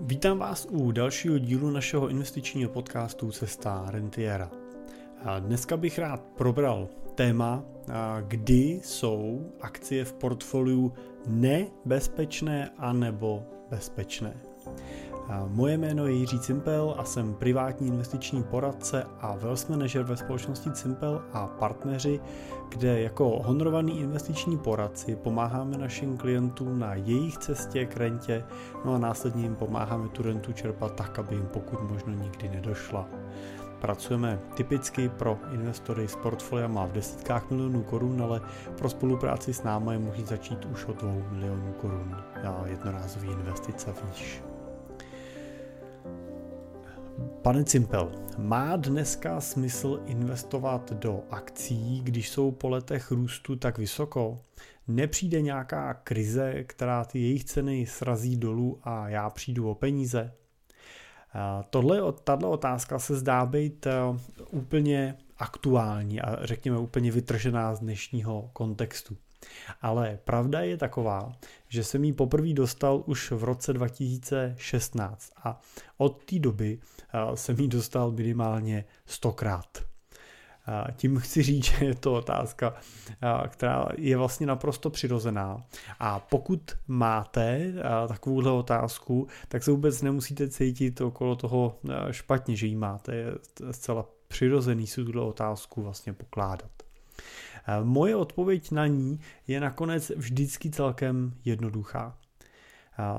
Vítám vás u dalšího dílu našeho investičního podcastu Cesta Rentiera. Dneska bych rád probral téma, kdy jsou akcie v portfoliu nebezpečné anebo bezpečné. Moje jméno je Jiří Cimpel a jsem privátní investiční poradce a wealth manager ve společnosti Cimpel a partneři, kde jako honorovaný investiční poradci pomáháme našim klientům na jejich cestě k rentě, no a následně jim pomáháme tu rentu čerpat tak, aby jim pokud možno nikdy nedošla. Pracujeme typicky pro investory s portfoliama v desítkách milionů korun, ale pro spolupráci s námi je možné začít už od 2 milionů korun na jednorázové investice výš. Pane Cimpel, má dneska smysl investovat do akcií, když jsou po letech růstu tak vysoko? Nepřijde nějaká krize, která ty jejich ceny srazí dolů a já přijdu o peníze? Tato otázka se zdá být úplně aktuální a řekněme úplně vytržená z dnešního kontextu. Ale pravda je taková, že jsem ji poprvé dostal už v roce 2016 a od té doby jsem ji dostal minimálně 100krát. Tím chci říct, že je to otázka, která je vlastně naprosto přirozená. A pokud máte takovouhle otázku, tak se vůbec nemusíte cítit okolo toho špatně, že ji máte. Je zcela přirozený si tuhle otázku vlastně pokládat. Moje odpověď na ní je nakonec vždycky celkem jednoduchá.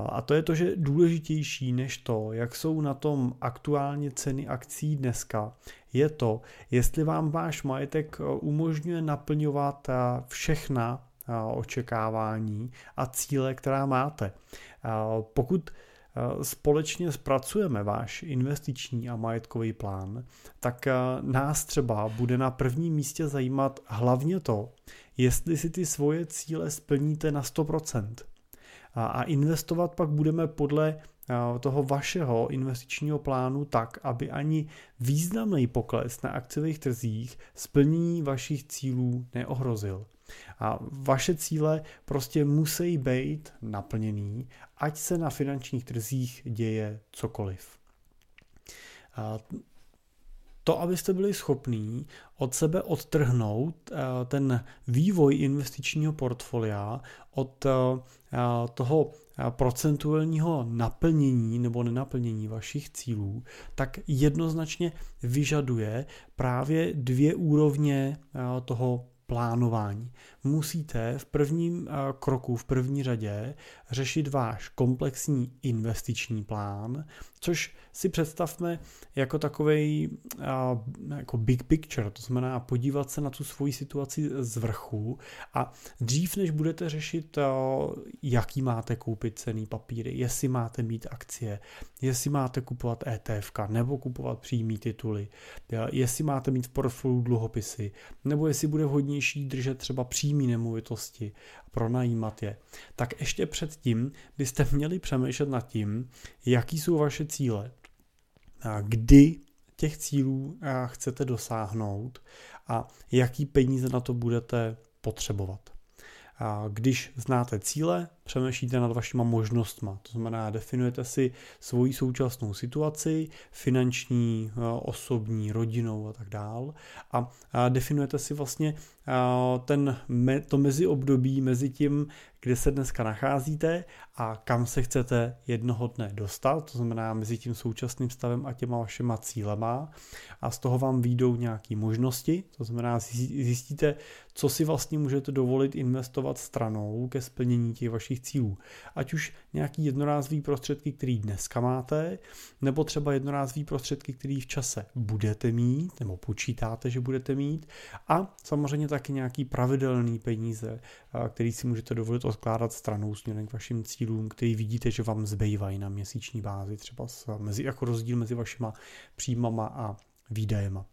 A to je to, že důležitější než to, jak jsou na tom aktuálně ceny akcií dneska, je to, jestli vám váš majetek umožňuje naplňovat všechna očekávání a cíle, která máte. Pokud společně zpracujeme váš investiční a majetkový plán, tak nás třeba bude na prvním místě zajímat hlavně to, jestli si ty svoje cíle splníte na 100%. A investovat pak budeme podle toho vašeho investičního plánu tak, aby ani významný pokles na akciových trzích splnění vašich cílů neohrozil. A vaše cíle prostě musí být naplněný, ať se na finančních trzích děje cokoliv. A to, abyste byli schopní od sebe odtrhnout ten vývoj investičního portfolia od toho procentuálního naplnění nebo nenaplnění vašich cílů, tak jednoznačně vyžaduje právě 2 úrovně toho plánování. Musíte v prvním kroku, v první řadě řešit váš komplexní investiční plán, což si představme jako takovej jako big picture, to znamená podívat se na tu svoji situaci z vrchu a dřív, než budete řešit, jaký máte koupit cenný papíry, jestli máte mít akcie, jestli máte kupovat ETFka nebo kupovat přímý tituly, jestli máte mít v portfoliu dluhopisy nebo jestli bude vhodně držet třeba přímý nemovitosti a pronajímat je, tak ještě předtím byste měli přemýšlet nad tím, jaký jsou vaše cíle, kdy těch cílů chcete dosáhnout a jaký peníze na to budete potřebovat. Když znáte cíle, přemýšlíte nad vašima možnostma, to znamená definujete si svoji současnou situaci, finanční, osobní, rodinnou a tak dál a definujete si vlastně to meziobdobí mezi tím, kde se dneska nacházíte a kam se chcete jednoho dne dostat, to znamená mezi tím současným stavem a těma vašima cílema a z toho vám vyjdou nějaké možnosti, to znamená zjistíte, co si vlastně můžete dovolit investovat stranou ke splnění těch vašich cílů. Ať už nějaký jednorázový prostředky, který dneska máte, nebo třeba jednorázový prostředky, který v čase budete mít, nebo počítáte, že budete mít a samozřejmě taky nějaký pravidelný peníze, který si můžete dovolit odkládat stranou směrem k vašim cílům, který vidíte, že vám zbývají na měsíční bázi, třeba jako rozdíl mezi vašima příjmama a výdajema.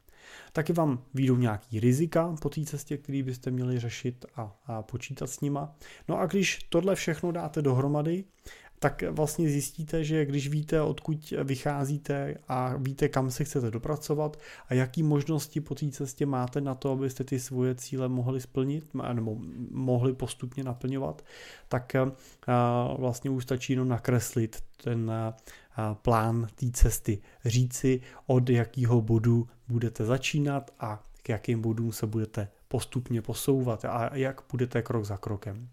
Taky vám vyjdou nějaký rizika po té cestě, který byste měli řešit a počítat s nima. No a když tohle všechno dáte dohromady, tak vlastně zjistíte, že když víte, odkud vycházíte a víte, kam se chcete dopracovat a jaký možnosti po té cestě máte na to, abyste ty svoje cíle mohli splnit nebo mohli postupně naplňovat, tak vlastně už stačí jenom nakreslit ten plán té cesty, říci, od jakého bodu budete začínat a k jakým bodům se budete postupně posouvat a jak budete krok za krokem.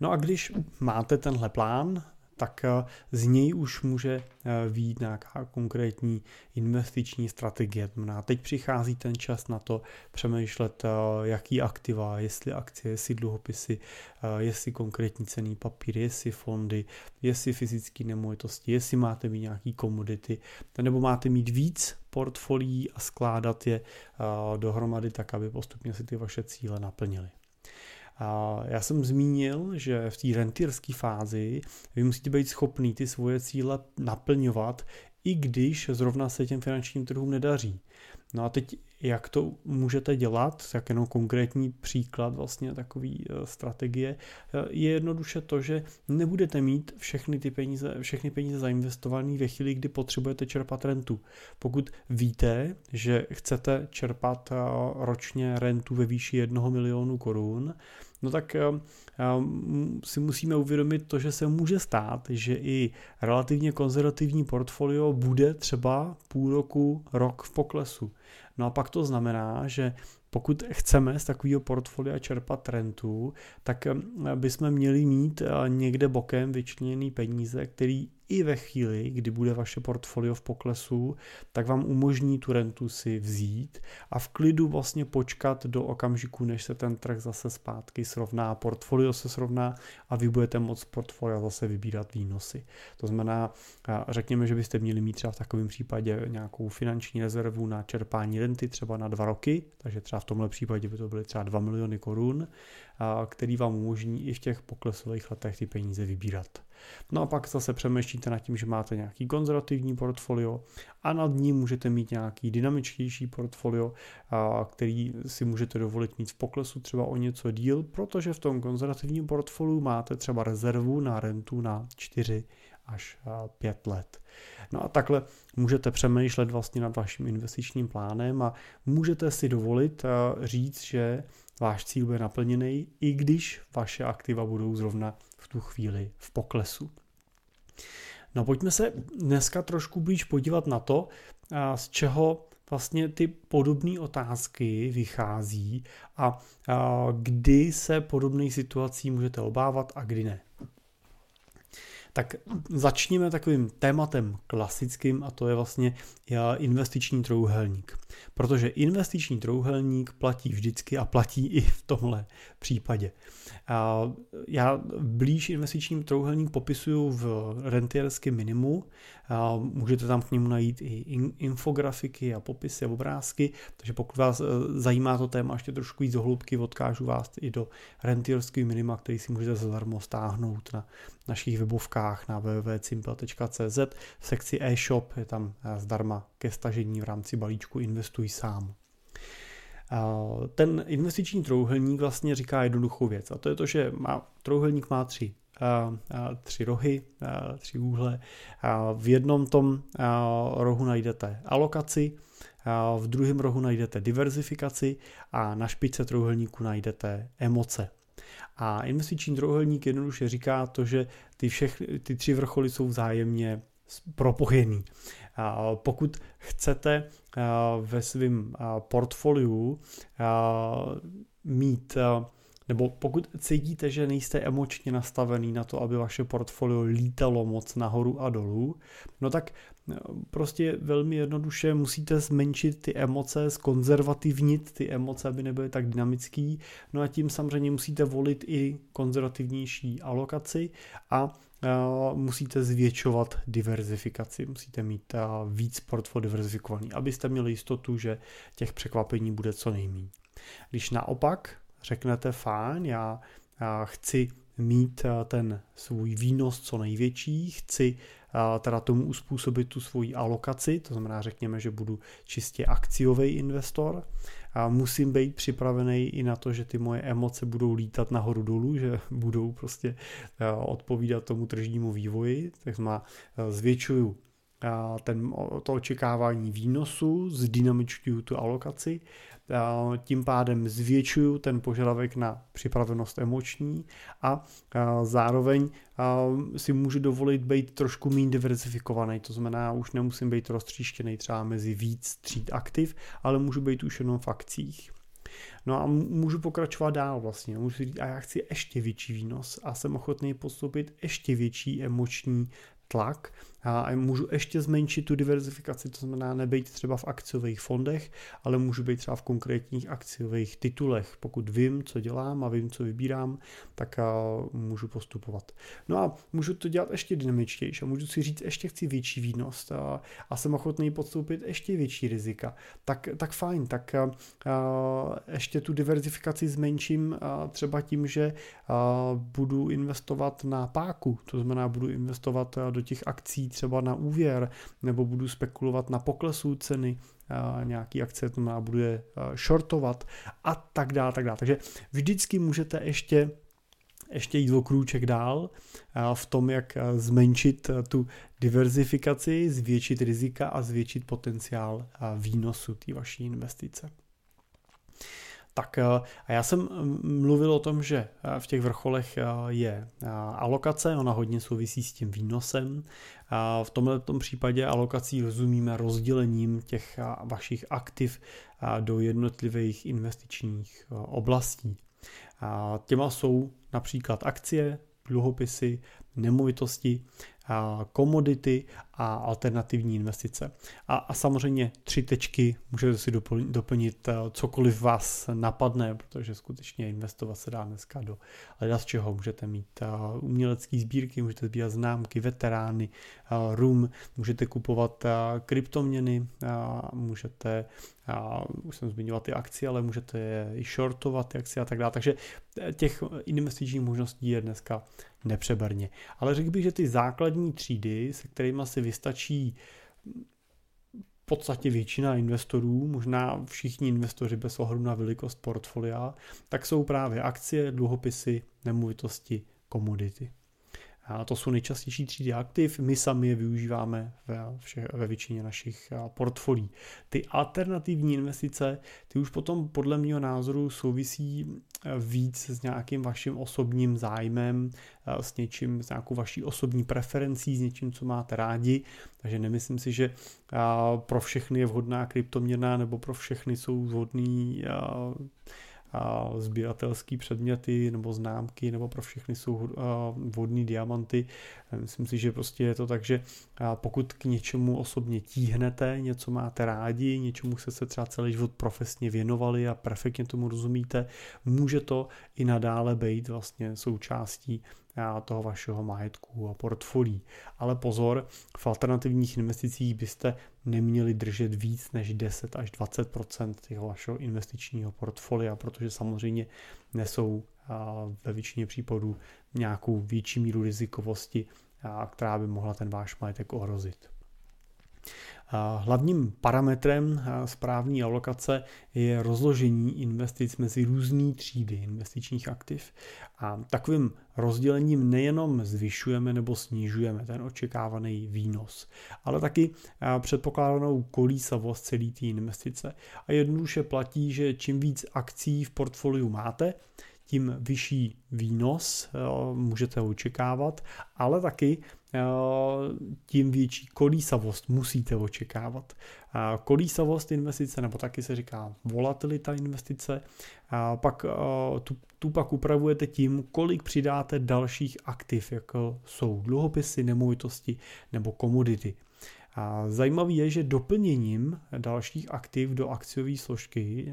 No a když máte tenhle plán, tak z něj už může vyjít nějaká konkrétní investiční strategie. A teď přichází ten čas na to přemýšlet, jaký aktiva, jestli akcie, jestli dluhopisy, jestli konkrétní cenný papír, jestli fondy, jestli fyzické nemovitosti, jestli máte mít nějaký komodity, nebo máte mít víc portfolií a skládat je dohromady tak, aby postupně si ty vaše cíle naplnily. Já jsem zmínil, že v té rentierské fázi vy musíte být schopný ty svoje cíle naplňovat, i když zrovna se těm finančním trhům nedaří. No a teď jak to můžete dělat, tak jenom konkrétní příklad vlastně takový strategie, je jednoduše to, že nebudete mít všechny peníze zainvestované ve chvíli, kdy potřebujete čerpat rentu. Pokud víte, že chcete čerpat ročně rentu ve výši 1 000 000 korun, no tak si musíme uvědomit to, že se může stát, že i relativně konzervativní portfolio bude třeba půl roku, rok v poklesu. No a pak to znamená, že pokud chceme z takového portfolia čerpat rentu, tak bychom měli mít někde bokem vyčleněné peníze, který i ve chvíli, kdy bude vaše portfolio v poklesu, tak vám umožní tu rentu si vzít a v klidu vlastně počkat do okamžiku, než se ten trh zase zpátky srovná, portfolio se srovná a vy budete moct z portfolia zase vybírat výnosy. To znamená, řekněme, že byste měli mít třeba v takovém případě nějakou finanční rezervu na čerpání renty třeba na 2 roky, takže třeba v tomhle případě by to byly třeba 2 miliony korun, který vám umožní i v těch poklesových letech ty peníze vybírat. No a pak zase přemýšlíte nad tím, že máte nějaký konzervativní portfolio a nad ním můžete mít nějaký dynamičtější portfolio, který si můžete dovolit mít v poklesu třeba o něco díl, protože v tom konzervativním portfoliu máte třeba rezervu na rentu na 4 až 5 let. No a takhle můžete přemýšlet vlastně nad vaším investičním plánem a můžete si dovolit říct, že váš cíl bude naplněný, i když vaše aktiva budou zrovna v tu chvíli v poklesu. No pojďme se dneska trošku blíž podívat na to, z čeho vlastně ty podobné otázky vychází a kdy se podobných situací můžete obávat a kdy ne. Tak začněme takovým tématem klasickým a to je vlastně investiční trojúhelník. Protože investiční trojúhelník platí vždycky a platí i v tomhle případě. Já blíž investičním trojúhelník popisuju v rentierském minimu. Můžete tam k němu najít i infografiky a popisy a obrázky, takže pokud vás zajímá to téma ještě trošku víc do hloubky, odkážu vás i do rentierského minima, který si můžete zadarmo stáhnout na našich webovkách na www.cimpel.cz v sekci e-shop, je tam zdarma ke stažení v rámci balíčku Investuj sám. Ten investiční trojúhelník vlastně říká jednoduchou věc a to je to, že trojúhelník má 3 rohy, 3 úhle. V jednom tom rohu najdete alokaci, v druhém rohu najdete diverzifikaci a na špičce trojúhelníku najdete emoce. A investiční trojúhelník jednoduše říká to, že ty 3 vrcholy jsou vzájemně propojený. Pokud chcete ve svém portfoliu mít, nebo pokud cítíte, že nejste emočně nastavený na to, aby vaše portfolio lítalo moc nahoru a dolů, no tak prostě velmi jednoduše musíte zmenšit ty emoce, zkonzervativnit ty emoce, aby nebyly tak dynamický. No a tím samozřejmě musíte volit i konzervativnější alokaci a musíte zvětšovat diverzifikaci, musíte mít víc portfolio diverzifikovaný, abyste měli jistotu, že těch překvapení bude co nejméně. Když naopak řeknete fajn, já chci mít ten svůj výnos co největší, chci teda tomu uspůsobit tu svoji alokaci, to znamená řekněme, že budu čistě akciový investor a musím být připravený i na to, že ty moje emoce budou lítat nahoru dolů, že budou prostě odpovídat tomu tržnímu vývoji, tak znamená zvětšuju to očekávání výnosu, zdynamičuju tu alokaci, tím pádem zvětšuju ten požadavek na připravenost emoční a zároveň si můžu dovolit být trošku méně diverzifikovaný, to znamená, už nemusím být roztříštěný třeba mezi víc tříd aktiv, ale můžu být už jenom v akcích. No a můžu pokračovat dál vlastně, můžu říct, a já chci ještě větší výnos a jsem ochotný podstoupit ještě větší emoční tlak a můžu ještě zmenšit tu diverzifikaci, to znamená nebejt třeba v akciových fondech, ale můžu být třeba v konkrétních akciových titulech. Pokud vím, co dělám a vím, co vybírám, tak můžu postupovat. No a můžu to dělat ještě dynamičtější a můžu si říct, ještě chci větší výnos a jsem ochotný podstoupit ještě větší rizika. Tak fajn, tak ještě tu diverzifikaci zmenším třeba tím, že budu investovat na páku, to znamená budu investovat do těch akcí třeba na úvěr, nebo budu spekulovat na poklesu ceny nějaký akce, to má budu je shortovat a tak dále, tak dále. Takže vždycky můžete ještě jít o krůček dál v tom, jak zmenšit tu diverzifikaci, zvětšit rizika a zvětšit potenciál výnosu té vaší investice. Tak a já jsem mluvil o tom, že v těch vrcholech je alokace, ona hodně souvisí s tím výnosem. V tomhle případě alokací rozumíme rozdělením těch vašich aktiv do jednotlivých investičních oblastí. Těma jsou například akcie, dluhopisy, nemovitosti, komodity a alternativní investice. A samozřejmě 3 tečky, můžete si doplnit cokoliv vás napadne, protože skutečně investovat se dá dneska do leda z čeho. Můžete mít umělecké sbírky, můžete sbírat známky, veterány, rum, můžete kupovat kryptoměny, můžete, už jsem zmiňoval ty akcie, ale můžete je i shortovat ty akcie a tak dále. Takže těch investičních možností je dneska nepřeberně. Ale řekl bych, že ty základní třídy, se kterými si vystačí v podstatě většina investorů, možná všichni investoři bez ohledu na velikost portfolia, tak jsou právě akcie, dluhopisy, nemovitosti, komodity. A to jsou nejčastější třídy aktiv, my sami je využíváme ve většině našich portfolií. Ty alternativní investice, ty už potom podle mého názoru souvisí víc s nějakým vaším osobním zájmem, s něčím, s nějakou vaší osobní preferencí, s něčím, co máte rádi. Takže nemyslím si, že pro všechny je vhodná kryptoměna nebo pro všechny jsou vhodný sběratelský předměty nebo známky, nebo pro všechny jsou vodní diamanty. Myslím si, že prostě je to tak, že pokud k něčemu osobně tíhnete, něco máte rádi, něčemu jste se třeba celý život profesně věnovali a perfektně tomu rozumíte, může to i nadále být vlastně součástí toho vašeho majetku a portfolí. Ale pozor, v alternativních investicích byste neměli držet víc než 10 až 20% toho vašeho investičního portfolia, protože samozřejmě nesou ve většině případů nějakou větší míru rizikovosti, která by mohla ten váš majetek ohrozit. Hlavním parametrem správné alokace je rozložení investic mezi různé třídy investičních aktiv a takovým rozdělením nejenom zvyšujeme nebo snižujeme ten očekávaný výnos, ale taky předpokládanou kolísavost celé té investice. A jednoduše platí, že čím víc akcí v portfoliu máte, tím vyšší výnos můžete očekávat, ale taky tím větší kolísavost musíte očekávat. Kolísavost investice, nebo taky se říká volatilita investice, pak tu pak upravujete tím, kolik přidáte dalších aktiv, jako jsou dluhopisy, nemovitosti nebo komodity. Zajímavý je, že doplněním dalších aktiv do akciové složky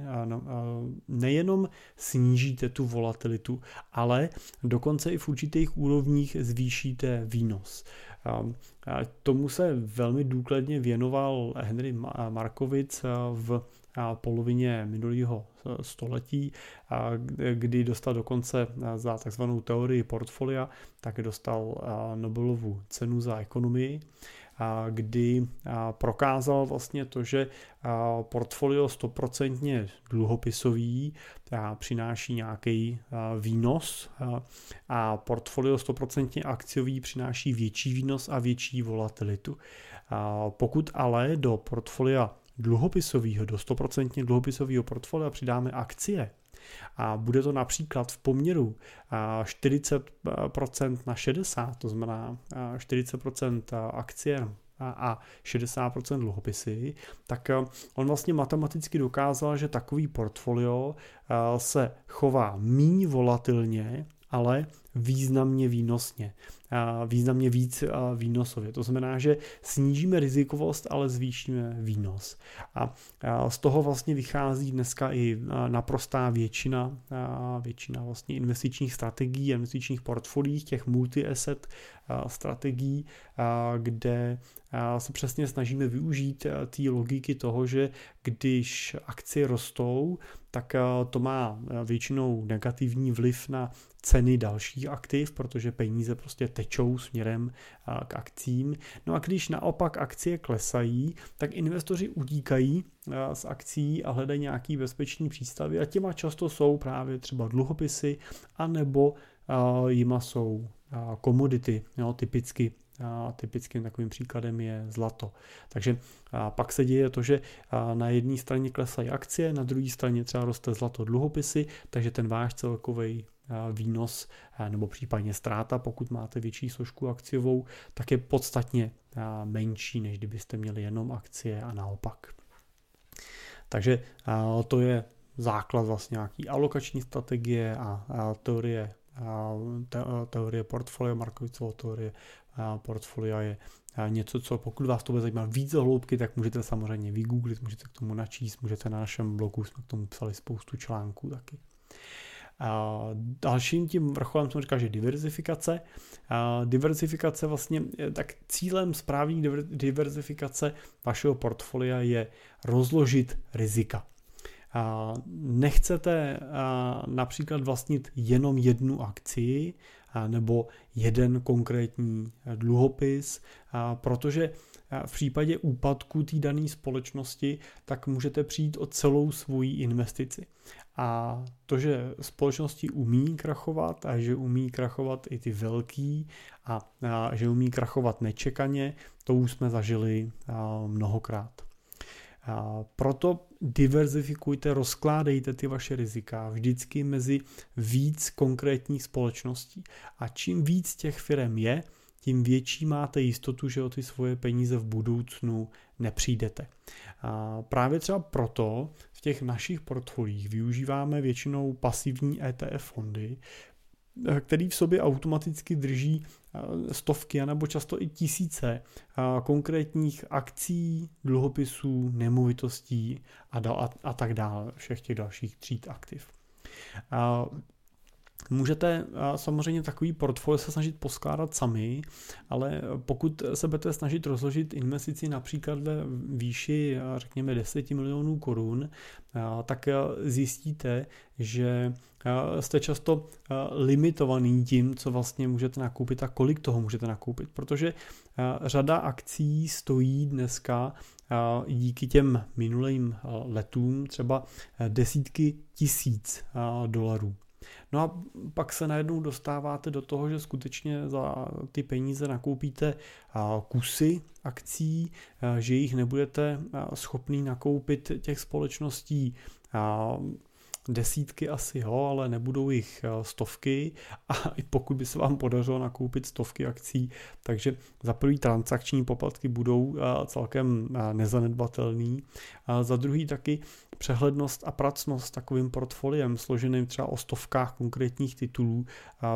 nejenom snížíte tu volatilitu, ale dokonce i v určitých úrovních zvýšíte výnos. Tomu se velmi důkladně věnoval Henry Markowitz v polovině minulého století, kdy dostal dokonce za takzvanou teorii portfolia, tak dostal Nobelovu cenu za ekonomii. kdy prokázal vlastně to, že portfolio 100% dluhopisový přináší nějaký výnos a portfolio 100% akciový přináší větší výnos a větší volatilitu. Pokud ale do portfolia dluhopisového, do 100% dluhopisového portfolia přidáme akcie, a bude to například v poměru 40% na 60%, to znamená 40% akcie a 60% dluhopisy, tak on vlastně matematicky dokázal, že takový portfolio se chová míň volatilně, ale významně výnosně, významně víc výnosově. To znamená, že snížíme rizikovost, ale zvýšíme výnos. A z toho vlastně vychází dneska i naprostá většina vlastně investičních strategií, investičních portfolií, těch multi-asset strategií, kde se přesně snažíme využít té logiky toho, že když akcie rostou, tak to má většinou negativní vliv na ceny dalších aktiv, protože peníze prostě tečou směrem k akcím. No a když naopak akcie klesají, tak investoři utíkají z akcí a hledají nějaký bezpečný přístavy a těma často jsou právě třeba dluhopisy anebo jima jsou komodity, jo, typicky. A typickým takovým příkladem je zlato. Takže pak se děje to, že na jedné straně klesají akcie, na druhé straně třeba roste zlato dluhopisy, takže ten váš celkový výnos nebo případně ztráta, pokud máte větší složku akciovou, tak je podstatně menší, než kdybyste měli jenom akcie a naopak. Takže to je základ vlastně nějaký alokační strategie a teorie portfolia, Markovicovo teorie portfolia je něco, co pokud vás to bude zajímat víc do hloubky, tak můžete samozřejmě vygooglit, můžete k tomu načíst, můžete na našem blogu, jsme k tomu psali spoustu článků taky. Dalším tím vrcholem jsem říkal, že diverzifikace. Diverzifikace vlastně, tak cílem správní diverzifikace vašeho portfolia je rozložit rizika. Nechcete například vlastnit jenom jednu akcii nebo jeden konkrétní dluhopis, protože v případě úpadku té dané společnosti tak můžete přijít o celou svoji investici. A to, že společnosti umí krachovat a že umí krachovat i ty velký a že umí krachovat nečekaně, to už jsme zažili mnohokrát. Proto diverzifikujte, rozkládejte ty vaše rizika vždycky mezi víc konkrétních společností. A čím víc těch firem je, tím větší máte jistotu, že o ty svoje peníze v budoucnu nepřijdete. A právě třeba proto v těch našich portfoliích využíváme většinou pasivní ETF fondy, který v sobě automaticky drží stovky a nebo často i tisíce konkrétních akcí, dluhopisů, nemovitostí a tak dále, všech těch dalších tříd aktiv. Můžete samozřejmě takový portfolio se snažit poskládat sami, ale pokud se budete snažit rozložit investici například ve výši, řekněme, 10 milionů korun, tak zjistíte, že jste často limitovaný tím, co vlastně můžete nakoupit a kolik toho můžete nakoupit, protože řada akcí stojí dneska díky těm minulým letům třeba desítky tisíc dolarů. No a pak se najednou dostáváte do toho, že skutečně za ty peníze nakoupíte kusy akcí, že jich nebudete schopný nakoupit těch společností desítky asi, ale nebudou jich stovky a i pokud by se vám podařilo nakoupit stovky akcí, takže za prvý transakční poplatky budou celkem nezanedbatelný. Za druhý taky přehlednost a pracnost s takovým portfoliem složeným třeba o stovkách konkrétních titulů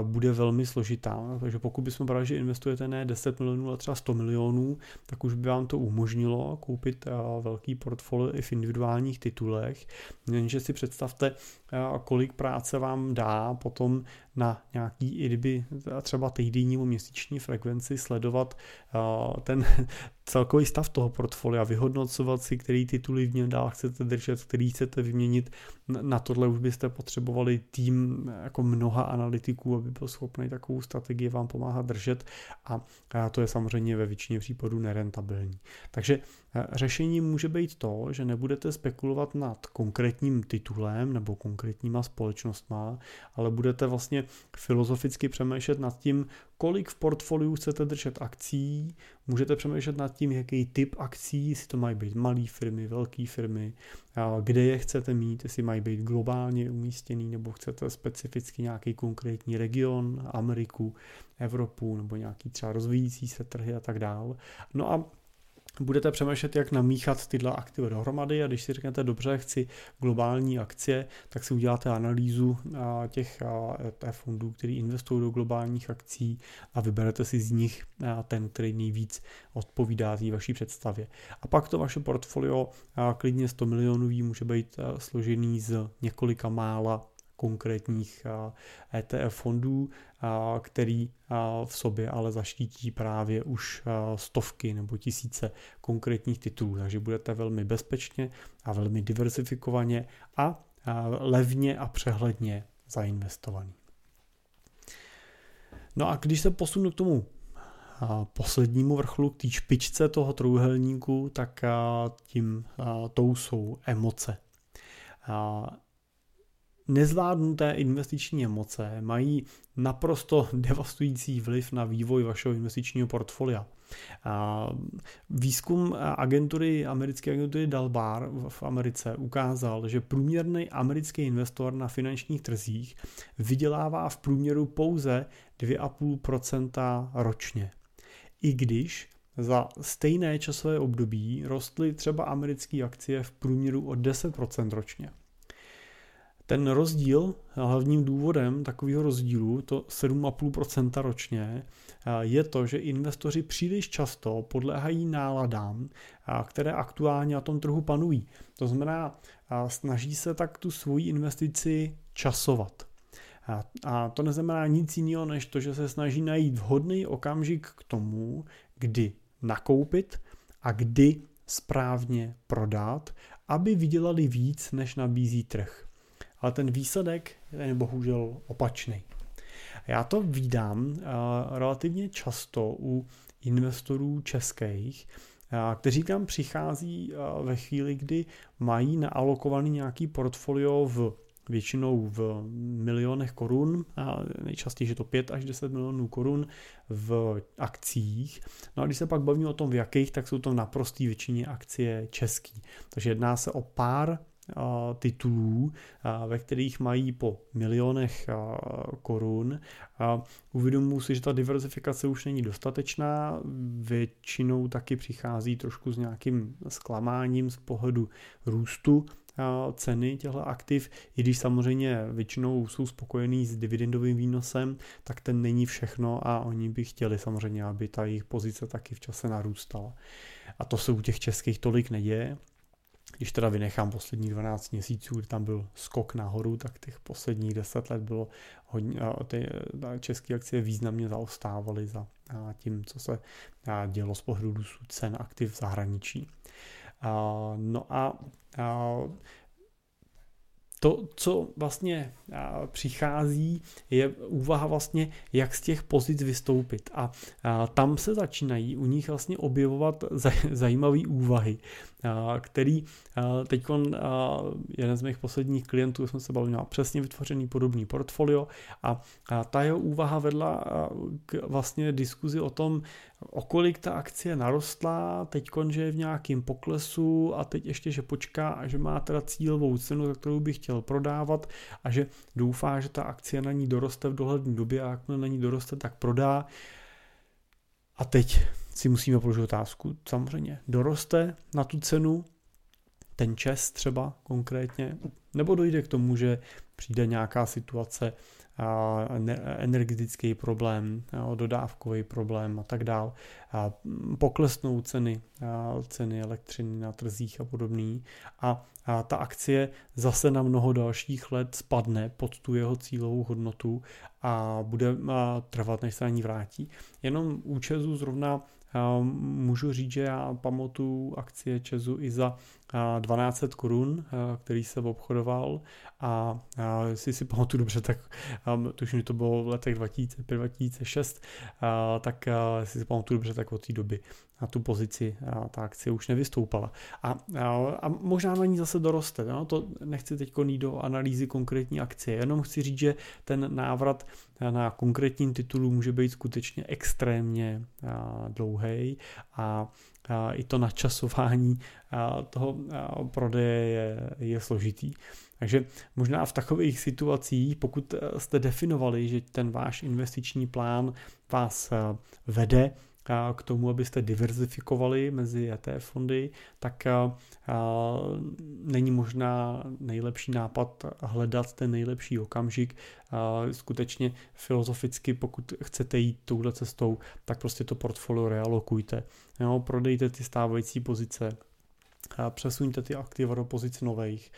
bude velmi složitá. Takže pokud bychom brali, že investujete ne 10 milionů, ale třeba 100 milionů, tak už by vám to umožnilo koupit velký portfolio i v individuálních titulech. Jenže si představte, kolik práce vám dá potom na nějaký, i kdyby třeba týdenní nebo měsíční frekvenci sledovat ten celkový stav toho portfolia, vyhodnocovat si, který tituly v něm dál chcete držet, který chcete vyměnit. Na tohle už byste potřebovali tým jako mnoha analytiků, aby byl schopný takovou strategii vám pomáhat držet, a to je samozřejmě ve většině případů nerentabilní. Takže řešení může být to, že nebudete spekulovat nad konkrétním titulem nebo konkrétníma společnostma, ale budete vlastně filozoficky přemýšlet nad tím, kolik v portfoliu chcete držet akcí, můžete přemýšlet nad tím, jaký typ akcí, jestli to mají být malé firmy, velké firmy, kde je chcete mít, jestli mají být globálně umístěný, nebo chcete specificky nějaký konkrétní region, Ameriku, Evropu, nebo nějaký třeba rozvíjící se trhy a tak dál. No a budete přemýšlet, jak namíchat tyhle aktiva dohromady, a když si řeknete, dobře, chci globální akcie, tak si uděláte analýzu těch fondů, který investují do globálních akcí, a vyberete si z nich ten, který nejvíc odpovídá té vaší představě. A pak to vaše portfolio, klidně 100 milionový, může být složený z několika mála konkrétních ETF fondů, který v sobě ale zaštítí právě už stovky nebo tisíce konkrétních titulů. Takže budete velmi bezpečně a velmi diversifikovaně a levně a přehledně zainvestovaný. No a když se posunu k tomu poslednímu vrcholu, k té špičce toho trojúhelníku, tak tou jsou emoce. Nezvládnuté investiční emoce mají naprosto devastující vliv na vývoj vašeho investičního portfolia. Výzkum americké agentury Dalbar v Americe ukázal, že průměrný americký investor na finančních trzích vydělává v průměru pouze 2,5% ročně. I když za stejné časové období rostly třeba americké akcie v průměru o 10% ročně. Ten rozdíl, hlavním důvodem takového rozdílu, to 7,5% ročně, je to, že investoři příliš často podléhají náladám, které aktuálně na tom trhu panují. To znamená, snaží se tak tu svoji investici časovat. A to neznamená nic jiného, než to, že se snaží najít vhodný okamžik k tomu, kdy nakoupit a kdy správně prodat, aby vydělali víc, než nabízí trh. Ale ten výsledek je bohužel opačný. Já to vídám relativně často u investorů českých, kteří k nám přichází ve chvíli, kdy mají naalokovaný nějaký portfolio většinou v milionech korun, nejčastěji je to 5 až 10 milionů korun v akcích. No a když se pak bavíme o tom, v jakých, tak jsou to naprosté většině akcie český. Takže jedná se o pár titulů, ve kterých mají po milionech korun. Uvědomuji si, že ta diverzifikace už není dostatečná, většinou taky přichází trošku s nějakým zklamáním z pohledu růstu ceny těchto aktiv, i když samozřejmě většinou jsou spokojení s dividendovým výnosem, tak ten není všechno a oni by chtěli samozřejmě, aby ta jejich pozice taky v čase narůstala. A to se u těch českých tolik neděje. Když teda vynechám posledních 12 měsíců, kdy tam byl skok nahoru, tak těch posledních 10 let bylo hodně, ty české akcie významně zaostávaly za tím, co se dělo z pohledu cen aktiv v zahraničí. To, co vlastně přichází, je úvaha vlastně, jak z těch pozic vystoupit. A tam se začínají u nich vlastně objevovat zajímavé úvahy, který teď jeden z mých posledních klientů, jsem se bavil, měl přesně vytvořený podobný portfolio, a ta jeho úvaha vedla k vlastně diskuzi o tom, o kolik ta akcie narostla, teď že je v nějakém poklesu a teď ještě, že počká a že má teda cílovou cenu, za kterou by chtěl prodávat a že doufá, že ta akcie na ní doroste v dohledné době, a jakmile na ní doroste, tak prodá. A teď si musíme položit otázku, samozřejmě, doroste na tu cenu ten ČEZ třeba konkrétně, nebo dojde k tomu, že přijde nějaká situace, energetický problém, dodávkový problém a tak dál, poklesnou ceny elektřiny na trzích a podobný, a ta akcie zase na mnoho dalších let spadne pod tu jeho cílovou hodnotu a bude trvat, než se na ní vrátí. Jenom u ČEZu zrovna Můžu říct, že já pamatuju akcie ČEZu i za 1200 korun, který se obchodoval, a jestli si pamatuju dobře, tak tuším, že to bylo v letech 2005-2006, tak jestli si pamatuju dobře, tak od té doby na tu pozici ta akcie už nevystoupala. A možná na ní zase doroste, no? To nechci teď jít do analýzy konkrétní akcie, jenom chci říct, že ten návrat na konkrétním titulu může být skutečně extrémně dlouhý a i to načasování toho prodeje je složitý. Takže možná v takových situacích, pokud jste definovali, že ten váš investiční plán vás vede k tomu, abyste diverzifikovali mezi ETF fondy, tak není možná nejlepší nápad hledat ten nejlepší okamžik. Skutečně filozoficky, pokud chcete jít touhle cestou, tak prostě to portfolio realokujte. Jo, prodejte ty stávající pozice, přesuňte ty aktiva do pozic nových.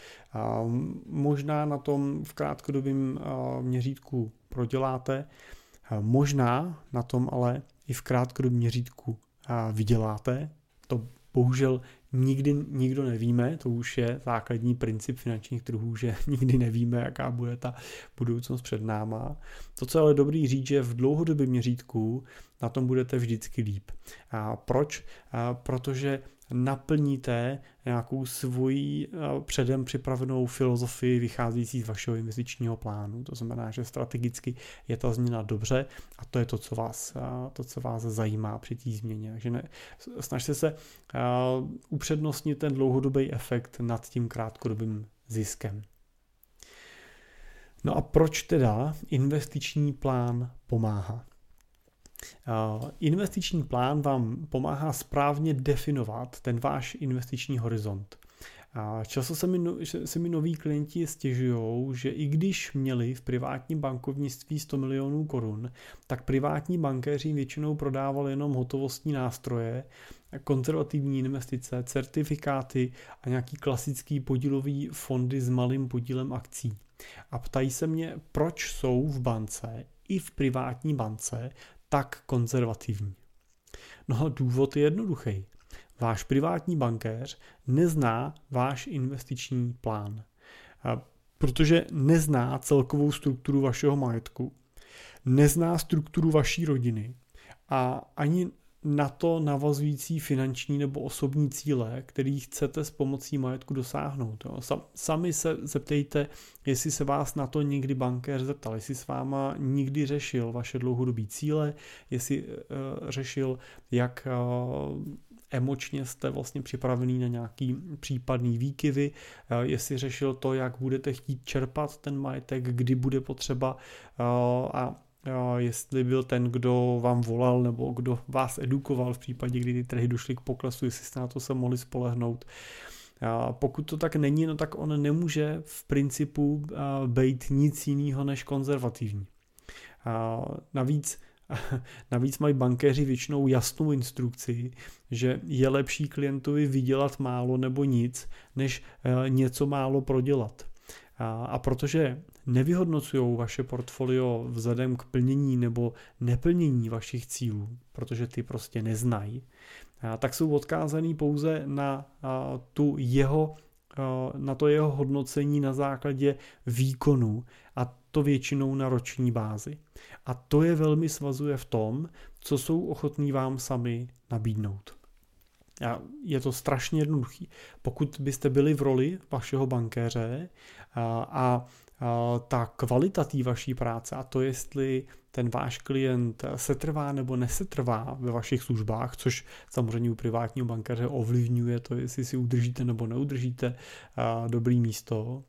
Možná na tom v krátkodobém měřítku proděláte, možná na tom ale i v krátkodobém měřítku vyděláte. To bohužel nikdy nikdo nevíme, to už je základní princip finančních trhů, že nikdy nevíme, jaká bude ta budoucnost před náma. To, co je ale dobrý říct, že v dlouhodobém měřítku na tom budete vždycky líp. A proč? Protože naplníte nějakou svoji předem připravenou filozofii vycházející z vašeho investičního plánu. To znamená, že strategicky je ta změna dobře a to je to, co vás zajímá při té změně. Takže snažte se upřednostnit ten dlouhodobý efekt nad tím krátkodobým ziskem. No a proč teda investiční plán pomáhá? Investiční plán vám pomáhá správně definovat ten váš investiční horizont. Často se mi noví klienti stěžují, že i když měli v privátním bankovnictví 100 milionů korun, tak privátní bankéři většinou prodávali jenom hotovostní nástroje, konzervativní investice, certifikáty a nějaký klasický podílový fondy s malým podílem akcí. A ptají se mě, proč jsou v bance, i v privátní bance, tak konzervativní. No, důvod je jednoduchý. Váš privátní bankéř nezná váš investiční plán, protože nezná celkovou strukturu vašeho majetku, nezná strukturu vaší rodiny a ani na to navazující finanční nebo osobní cíle, který chcete s pomocí majetku dosáhnout. Sami se zeptejte, jestli se vás na to někdy bankéř zeptal, jestli s váma nikdy řešil vaše dlouhodobé cíle, jestli řešil, jak emočně jste vlastně připravený na nějaký případný výkyvy, jestli řešil to, jak budete chtít čerpat ten majetek, kdy bude potřeba a jestli byl ten, kdo vám volal nebo kdo vás edukoval v případě, kdy ty trhy došly k poklesu, jestli jste na to se mohli spolehnout. Pokud to tak není, no tak on nemůže v principu být nic jiného než konzervativní. Navíc mají bankéři většinou jasnou instrukci, že je lepší klientovi vydělat málo nebo nic, než něco málo prodělat. A protože nevyhodnocují vaše portfolio vzhledem k plnění nebo neplnění vašich cílů, protože ty prostě neznají, tak jsou odkázaný pouze na to jeho hodnocení na základě výkonu, a to většinou na roční bázi. A to je velmi svazuje v tom, co jsou ochotní vám sami nabídnout. A je to strašně jednoduchý. Pokud byste byli v roli vašeho bankéře a ta kvalita té vaší práce a to, jestli ten váš klient setrvá nebo nesetrvá ve vašich službách, což samozřejmě u privátního bankéře ovlivňuje to, jestli si udržíte nebo neudržíte dobrý místo,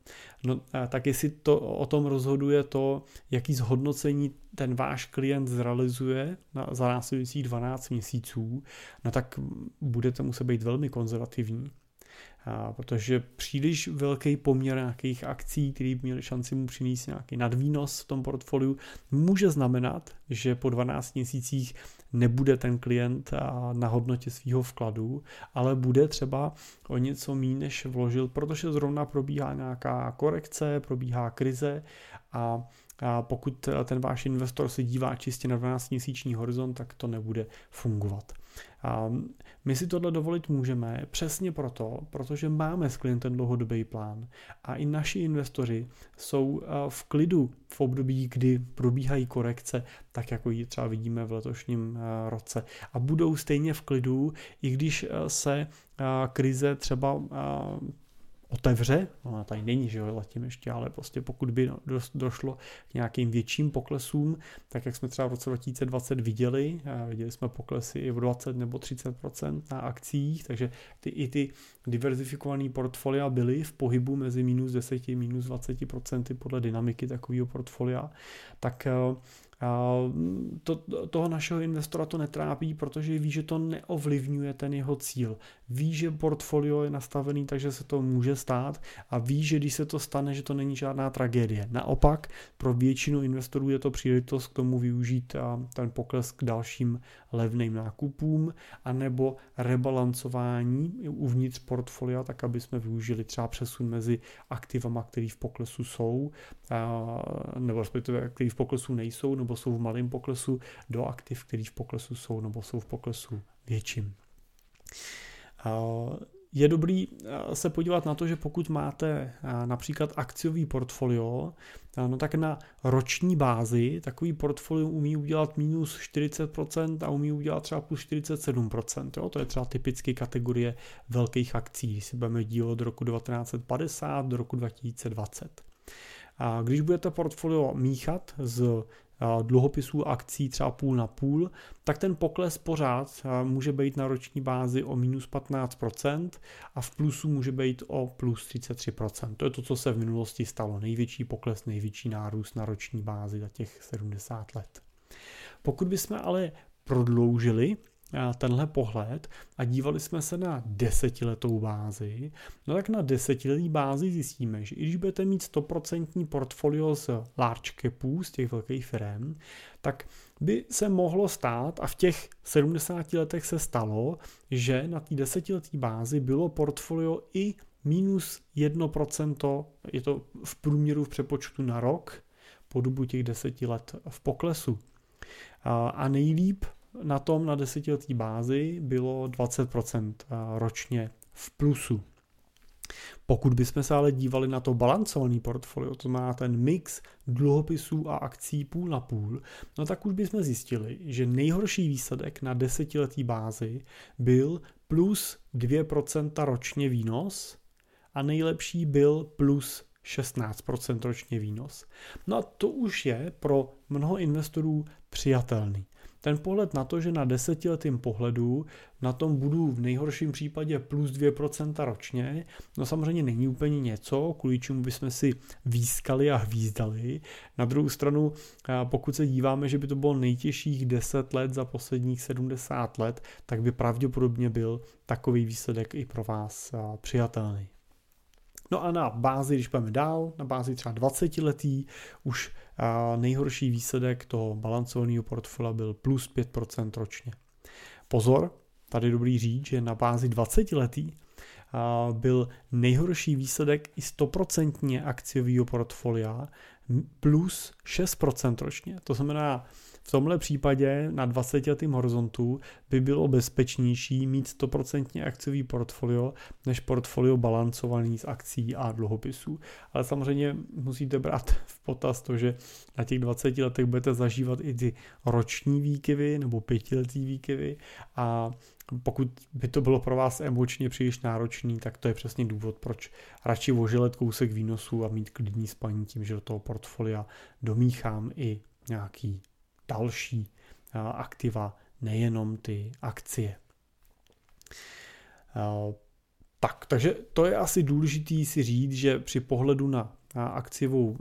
tak jestli o tom rozhoduje to, jaký zhodnocení ten váš klient zrealizuje za následujících 12 měsíců, no tak budete muset být velmi konzervativní. Protože příliš velký poměr nějakých akcí, které by měly šanci mu přinést nějaký nadvýnos v tom portfoliu, může znamenat, že po 12 měsících nebude ten klient na hodnotě svého vkladu, ale bude třeba o něco míň, než vložil, protože zrovna probíhá nějaká korekce, probíhá krize a pokud ten váš investor se dívá čistě na 12-měsíční horizont, tak to nebude fungovat. My si tohle dovolit můžeme přesně proto, protože máme s klientem dlouhodobý plán a i naši investoři jsou v klidu v období, kdy probíhají korekce, tak jako ji třeba vidíme v letošním roce, a budou stejně v klidu, i když se krize třeba otevře, ona tady není, že jo, zatím ještě, ale prostě pokud by došlo k nějakým větším poklesům, tak jak jsme třeba v roce 2020 viděli jsme poklesy i o 20 nebo 30% na akcích, takže ty diverzifikované portfolia byly v pohybu mezi minus 10 a minus 20% podle dynamiky takového portfolia, tak toho našeho investora to netrápí, protože ví, že to neovlivňuje ten jeho cíl. Ví, že portfolio je nastavený, takže se to může stát, a ví, že když se to stane, že to není žádná tragédie. Naopak, pro většinu investorů je to příležitost k tomu využít ten pokles k dalším levným nákupům anebo rebalancování uvnitř portfolia, tak aby jsme využili třeba přesun mezi aktivama, který v poklesu jsou, nebo který v poklesu nejsou, nebo jsou v malém poklesu, do aktiv, který v poklesu jsou, nebo jsou v poklesu větším. Je dobrý se podívat na to, že pokud máte například akciový portfolio, no tak na roční bázi takový portfolio umí udělat minus 40% a umí udělat třeba plus 47%. Jo? To je třeba typicky kategorie velkých akcí, když si budeme dílo od roku 1950 do roku 2020. A když budete portfolio míchat z dluhopisů akcí třeba půl na půl, tak ten pokles pořád může být na roční bázi o minus 15% a v plusu může být o plus 33%. To je to, co se v minulosti stalo. Největší pokles, největší nárůst na roční bázi za těch 70 let. Pokud bychom ale prodloužili tenhle pohled a dívali jsme se na desetiletou bázi, no tak na desetiletý bázi zjistíme, že i když budete mít 100% portfolio z large capů, z těch velkých firm, tak by se mohlo stát, a v těch 70 letech se stalo, že na té desetileté bázi bylo portfolio i minus 1%, je to v průměru v přepočtu na rok, po dobu těch 10 let v poklesu. A nejlíp na tom na desetiletý bázi bylo 20% ročně v plusu. Pokud bychom se ale dívali na to balancovaný portfolio, to má ten mix dluhopisů a akcí půl na půl, no tak už bychom zjistili, že nejhorší výsledek na desetiletý bázi byl plus 2% ročně výnos a nejlepší byl plus 16% ročně výnos. No a to už je pro mnoho investorů přijatelný. Ten pohled na to, že na desetiletým pohledu na tom budu v nejhorším případě plus 2% ročně, no samozřejmě není úplně něco, kvůli čemu bychom si výskali a hvízdali. Na druhou stranu, pokud se díváme, že by to bylo nejtěžších 10 let za posledních 70 let, tak by pravděpodobně byl takový výsledek i pro vás přijatelný. No a na bázi, když půjdeme dál, na bázi třeba 20 letý, už nejhorší výsledek toho balancovaného portfolia byl plus 5% ročně. Pozor, tady je dobrý říct, že na bázi 20 letý byl nejhorší výsledek i 100% akciového portfolia plus 6% ročně. To znamená, v tomhle případě na 20letým horizontu by bylo bezpečnější mít 100% akciový portfolio než portfolio balancovaný z akcí a dluhopisů. Ale samozřejmě musíte brát v potaz to, že na těch 20 letech budete zažívat i ty roční výkyvy nebo pětiletý výkyvy, a pokud by to bylo pro vás emočně příliš náročný, tak to je přesně důvod, proč radši oželet kousek výnosů a mít klidný spaní tím, že do toho portfolia domíchám i nějaký další aktiva, nejenom ty akcie. Takže to je asi důležitý si říct, že při pohledu na akciovou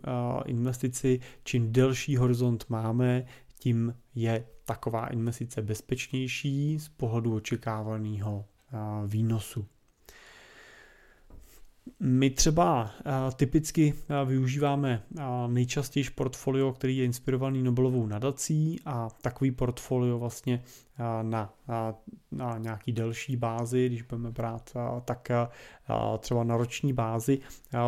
investici, čím delší horizont máme, tím je taková investice bezpečnější z pohledu očekávaného výnosu. My třeba typicky využíváme nejčastěji portfolio, který je inspirovaný Nobelovou nadací, a takový portfolio vlastně na nějaký delší bázi, když budeme brát, tak třeba na roční bázi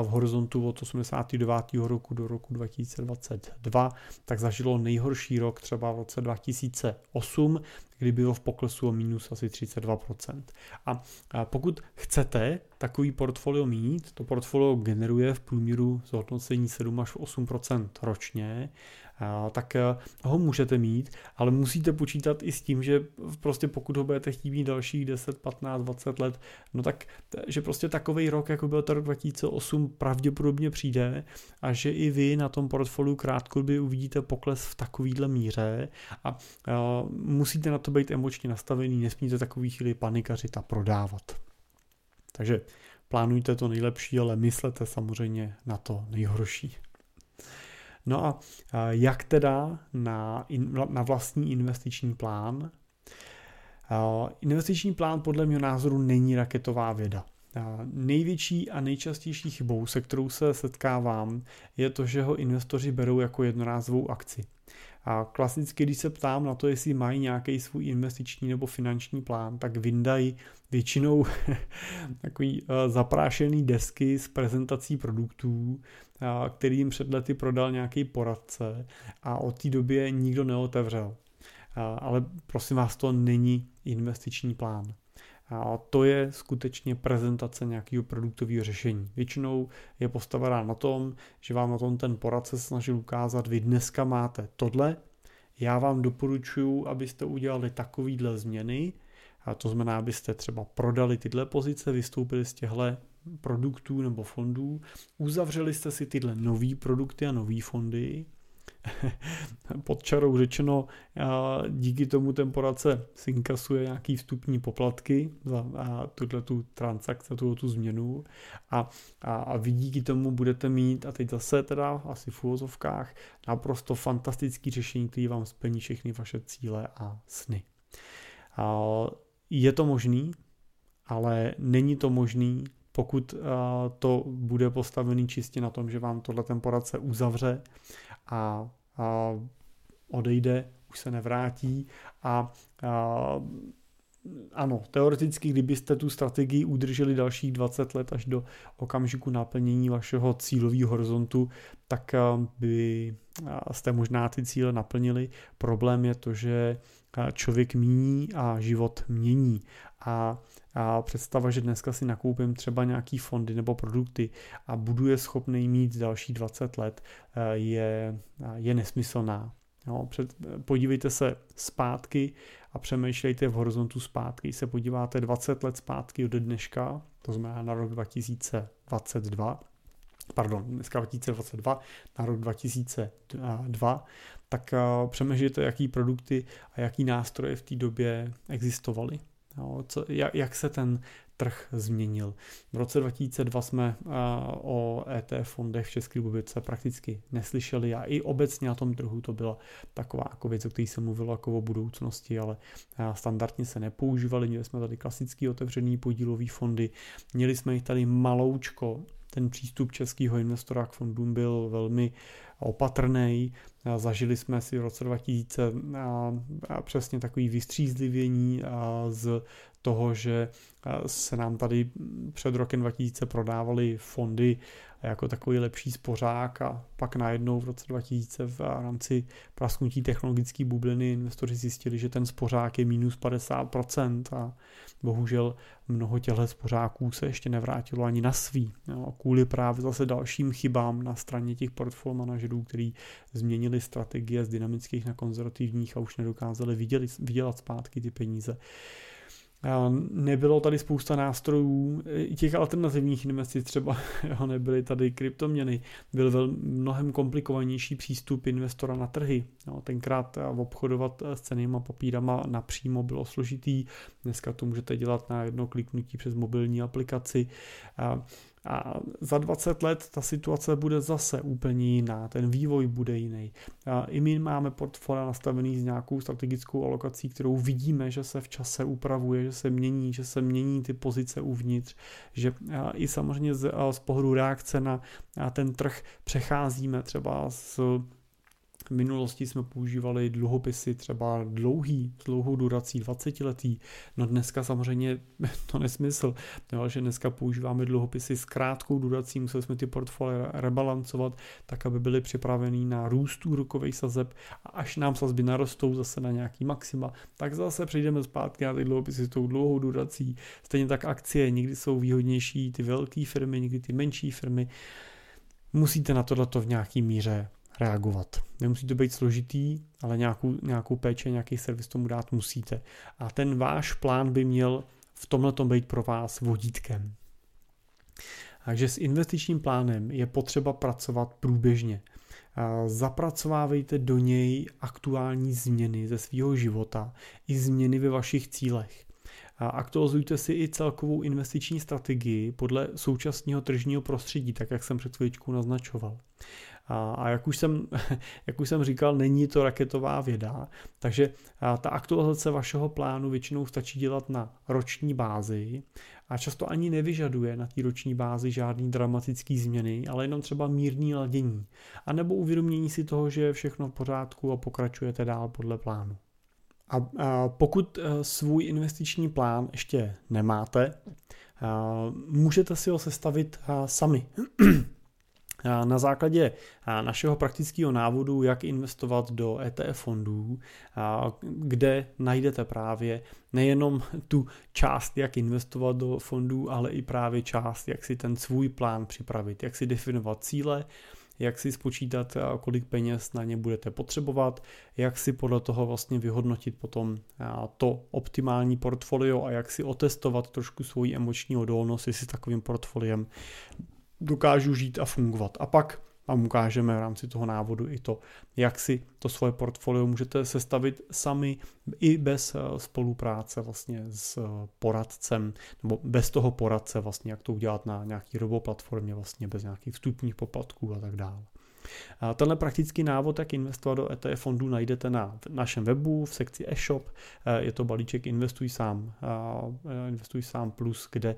v horizontu od 89. roku do roku 2022, tak zažilo nejhorší rok třeba v roce 2008, kdy bylo v poklesu o minus asi 32%. A pokud chcete takový portfolio mít, to portfolio generuje v průměru zhodnocení 7 až 8% ročně, tak ho můžete mít, ale musíte počítat i s tím, že prostě pokud ho budete chtít mít dalších 10, 15, 20 let, no tak, že prostě takovej rok, jako byl to rok 2008, pravděpodobně přijde a že i vy na tom portfoliu krátkodobě uvidíte pokles v takovýhle míře a musíte na to být emočně nastavený, nesmíte takový chvíli panikařit a prodávat. Takže plánujte to nejlepší, ale myslete samozřejmě na to nejhorší. No a jak teda na vlastní investiční plán? Investiční plán podle mého názoru není raketová věda. Největší a nejčastější chybou, se kterou se setkávám, je to, že ho investoři berou jako jednorázovou akci. A klasicky, když se ptám na to, jestli mají nějaký svůj investiční nebo finanční plán, tak vyndají většinou takový zaprášený desky s prezentací produktů, který jim před lety prodal nějaký poradce a od té doby je nikdo neotevřel. Ale prosím vás, to není investiční plán. A to je skutečně prezentace nějakého produktového řešení. Většinou je postavená na tom, že vám na tom ten poradce snažil ukázat, vy dneska máte tohle, já vám doporučuji, abyste udělali takovýhle změny, a to znamená, abyste třeba prodali tyhle pozice, vystoupili z těchto produktů nebo fondů, uzavřeli jste si tyhle nový produkty a nový fondy, pod čarou řečeno, díky tomu ten poradce si inkasuje nějaký vstupní poplatky za tuto transakci, tu změnu a vy díky tomu budete mít, a teď zase teda asi v uvozovkách, naprosto fantastický řešení, který vám splní všechny vaše cíle a sny. Je to možný, ale není to možný, pokud to bude postavený čistě na tom, že vám tohle ten poradce uzavře a odejde, už se nevrátí a ano, teoreticky, kdybyste tu strategii udrželi dalších 20 let až do okamžiku naplnění vašeho cílového horizontu, tak by jste možná ty cíle naplnili. Problém je to, že člověk míní a život mění. A představa, že dneska si nakoupím třeba nějaký fondy nebo produkty a budu je schopný mít další 20 let, je nesmyslná. No, podívejte se zpátky a přemýšlejte v horizontu zpátky. Když se podíváte 20 let zpátky od dneška, to znamená na rok 2022, na rok 2002, tak přemýšlejte, jaký produkty a jaký nástroje v té době existovaly. No, jak se ten trh změnil. V roce 2002 jsme o ETF fondech v České republice prakticky neslyšeli a i obecně na tom trhu to byla taková jako věc, o které se mluvilo jako o budoucnosti, ale standardně se nepoužívali. Měli jsme tady klasický otevřený podílový fondy, měli jsme jich tady maloučko. Ten přístup českého investora k fondům byl velmi opatrný. Zažili jsme si v roce 2000 přesně takový vystřízlivění z toho, že se nám tady před rokem 2000 prodávaly fondy jako takový lepší spořák a pak najednou v roce 2000 v rámci prasknutí technologické bubliny investoři zjistili, že ten spořák je minus 50% a bohužel mnoho těchto spořáků se ještě nevrátilo ani na svý. Kvůli právě zase dalším chybám na straně těch portfolio manažerů, který změnili strategie z dynamických na konzervativních a už nedokázali vydělat zpátky ty peníze. Nebylo tady spousta nástrojů, těch alternativních investic třeba nebyly tady kryptoměny, byl mnohem komplikovanější přístup investora na trhy. Tenkrát obchodovat s cennýma papírama napřímo bylo složitý, dneska to můžete dělat na jedno kliknutí přes mobilní aplikaci. A za 20 let ta situace bude zase úplně jiná, ten vývoj bude jiný. I my máme portfolia nastavený s nějakou strategickou alokací, kterou vidíme, že se v čase upravuje, že se mění ty pozice uvnitř, že i samozřejmě z pohledu reakce na ten trh přecházíme třeba z V minulosti jsme používali dluhopisy třeba s dlouhou durací, 20letý. No dneska samozřejmě to nesmysl, že dneska používáme dluhopisy s krátkou durací, museli jsme ty portfolia rebalancovat tak, aby byly připravený na růst úrokových sazeb a až nám sazby narostou zase na nějaký maxima, tak zase přejdeme zpátky na ty dluhopisy s tou dlouhou durací. Stejně tak akcie, někdy jsou výhodnější ty velké firmy, někdy ty menší firmy. Musíte na tohleto v nějaký míře reagovat. Nemusí to být složitý, ale nějakou péči, nějaký servis tomu dát musíte. A ten váš plán by měl v tomhletom být pro vás vodítkem. Takže s investičním plánem je potřeba pracovat průběžně. Zapracovávejte do něj aktuální změny ze svého života i změny ve vašich cílech. Aktualizujte si i celkovou investiční strategii podle současného tržního prostředí, tak jak jsem před chvíličkou naznačoval. A jak už jsem říkal, není to raketová věda, takže ta aktualizace vašeho plánu většinou stačí dělat na roční bázi a často ani nevyžaduje na té roční bázi žádný dramatický změny, ale jenom třeba mírný ladění, anebo uvědomění si toho, že je všechno v pořádku a pokračujete dál podle plánu. A pokud svůj investiční plán ještě nemáte, můžete si ho sestavit sami. Na základě našeho praktického návodu, jak investovat do ETF fondů, kde najdete právě nejenom tu část, jak investovat do fondů, ale i právě část, jak si ten svůj plán připravit, jak si definovat cíle, jak si spočítat, kolik peněz na ně budete potřebovat, jak si podle toho vlastně vyhodnotit potom to optimální portfolio a jak si otestovat trošku svoji emoční odolnost, jestli s takovým portfoliem dokážu žít a fungovat. A pak vám ukážeme v rámci toho návodu i to, jak si to svoje portfolio můžete sestavit sami i bez spolupráce vlastně s poradcem, nebo bez toho poradce vlastně, jak to udělat na nějaký roboplatformě vlastně bez nějakých vstupních poplatků a tak dále. Tenhle praktický návod, jak investovat do ETF fondů, najdete na našem webu v sekci e-shop. Je to balíček Investuj sám plus, kde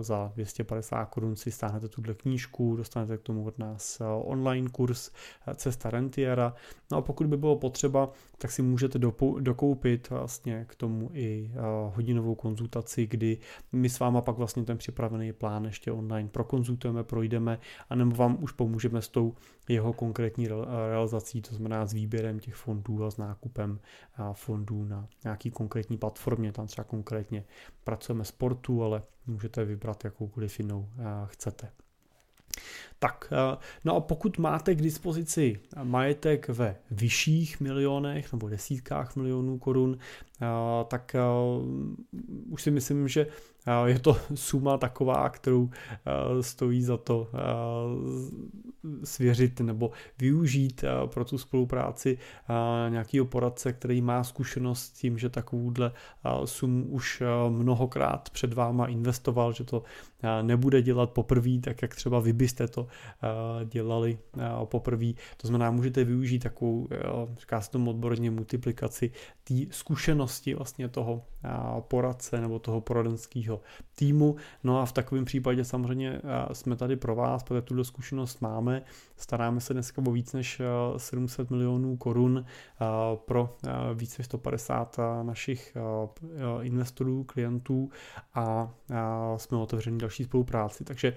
za 250 Kč si stáhnete tuhle knížku, dostanete k tomu od nás online kurz Cesta Rentiera. No a pokud by bylo potřeba, tak si můžete dokoupit vlastně k tomu i hodinovou konzultaci, kdy my s váma pak vlastně ten připravený plán ještě online prokonzultujeme, projdeme, anebo vám už pomůžeme s tou jeho konkrétní realizací, to znamená s výběrem těch fondů a s nákupem fondů na nějaký konkrétní platformě. Tam třeba konkrétně pracujeme s Portu, ale můžete vybrat jakoukoliv jinou chcete. Tak, no a pokud máte k dispozici majetek ve vyšších milionech nebo desítkách milionů korun, tak už si myslím, že je to suma taková, kterou stojí za to svěřit nebo využít pro tu spolupráci nějakého poradce, který má zkušenost s tím, že takovouhle sumu už mnohokrát před váma investoval, že to nebude dělat poprvé, tak jak třeba vy byste to dělali poprvé. To znamená, můžete využít takovou, říká se tomu odborně, multiplikaci té zkušenosti vlastně toho poradce nebo toho poradenského týmu. No a v takovém případě samozřejmě jsme tady pro vás, protože tuto zkušenost máme. Staráme se dneska o víc než 700 milionů korun pro více než 150 našich investorů, klientů a jsme otevřeni další spolupráci. Takže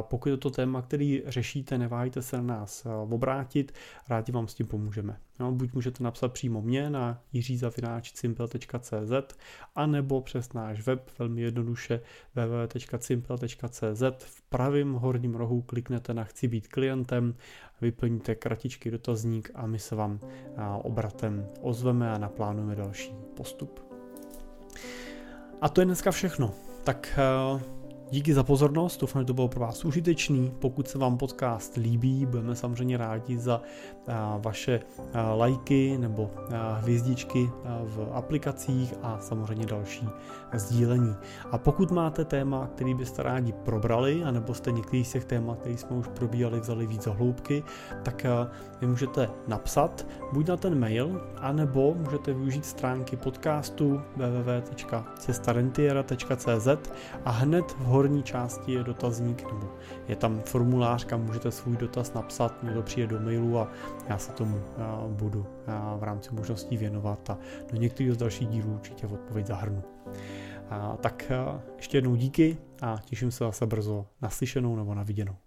pokud je to téma, který řešíte, neváhejte se na nás obrátit, rádi vám s tím pomůžeme. No, buď můžete napsat přímo mě na jiří@cimpel.cz a nebo přes náš web velmi jednoduše www.cimpel.cz. v pravém horním rohu kliknete na Chci být klientem, vyplníte kratičký dotazník a my se vám obratem ozveme a naplánujeme další postup. A to je dneska všechno. Tak díky za pozornost, doufám, že to bylo pro vás užitečný. Pokud se vám podcast líbí, budeme samozřejmě rádi za vaše lajky nebo hvězdičky v aplikacích a samozřejmě další sdílení. A pokud máte téma, který byste rádi probrali, anebo jste některý z těch témat, který jsme už probírali, vzali víc do hloubky, tak vy můžete napsat buď na ten mail, anebo můžete využít stránky podcastu www.cestarentiera.cz a hned v horní části je dotazník, nebo je tam formulář, kam můžete svůj dotaz napsat, mě to přijde do mailu a já se tomu budu v rámci možností věnovat a do některých z dalších dílů určitě odpověď zahrnu. Tak ještě jednou díky a těším se zase brzo na slyšenou nebo na viděnou.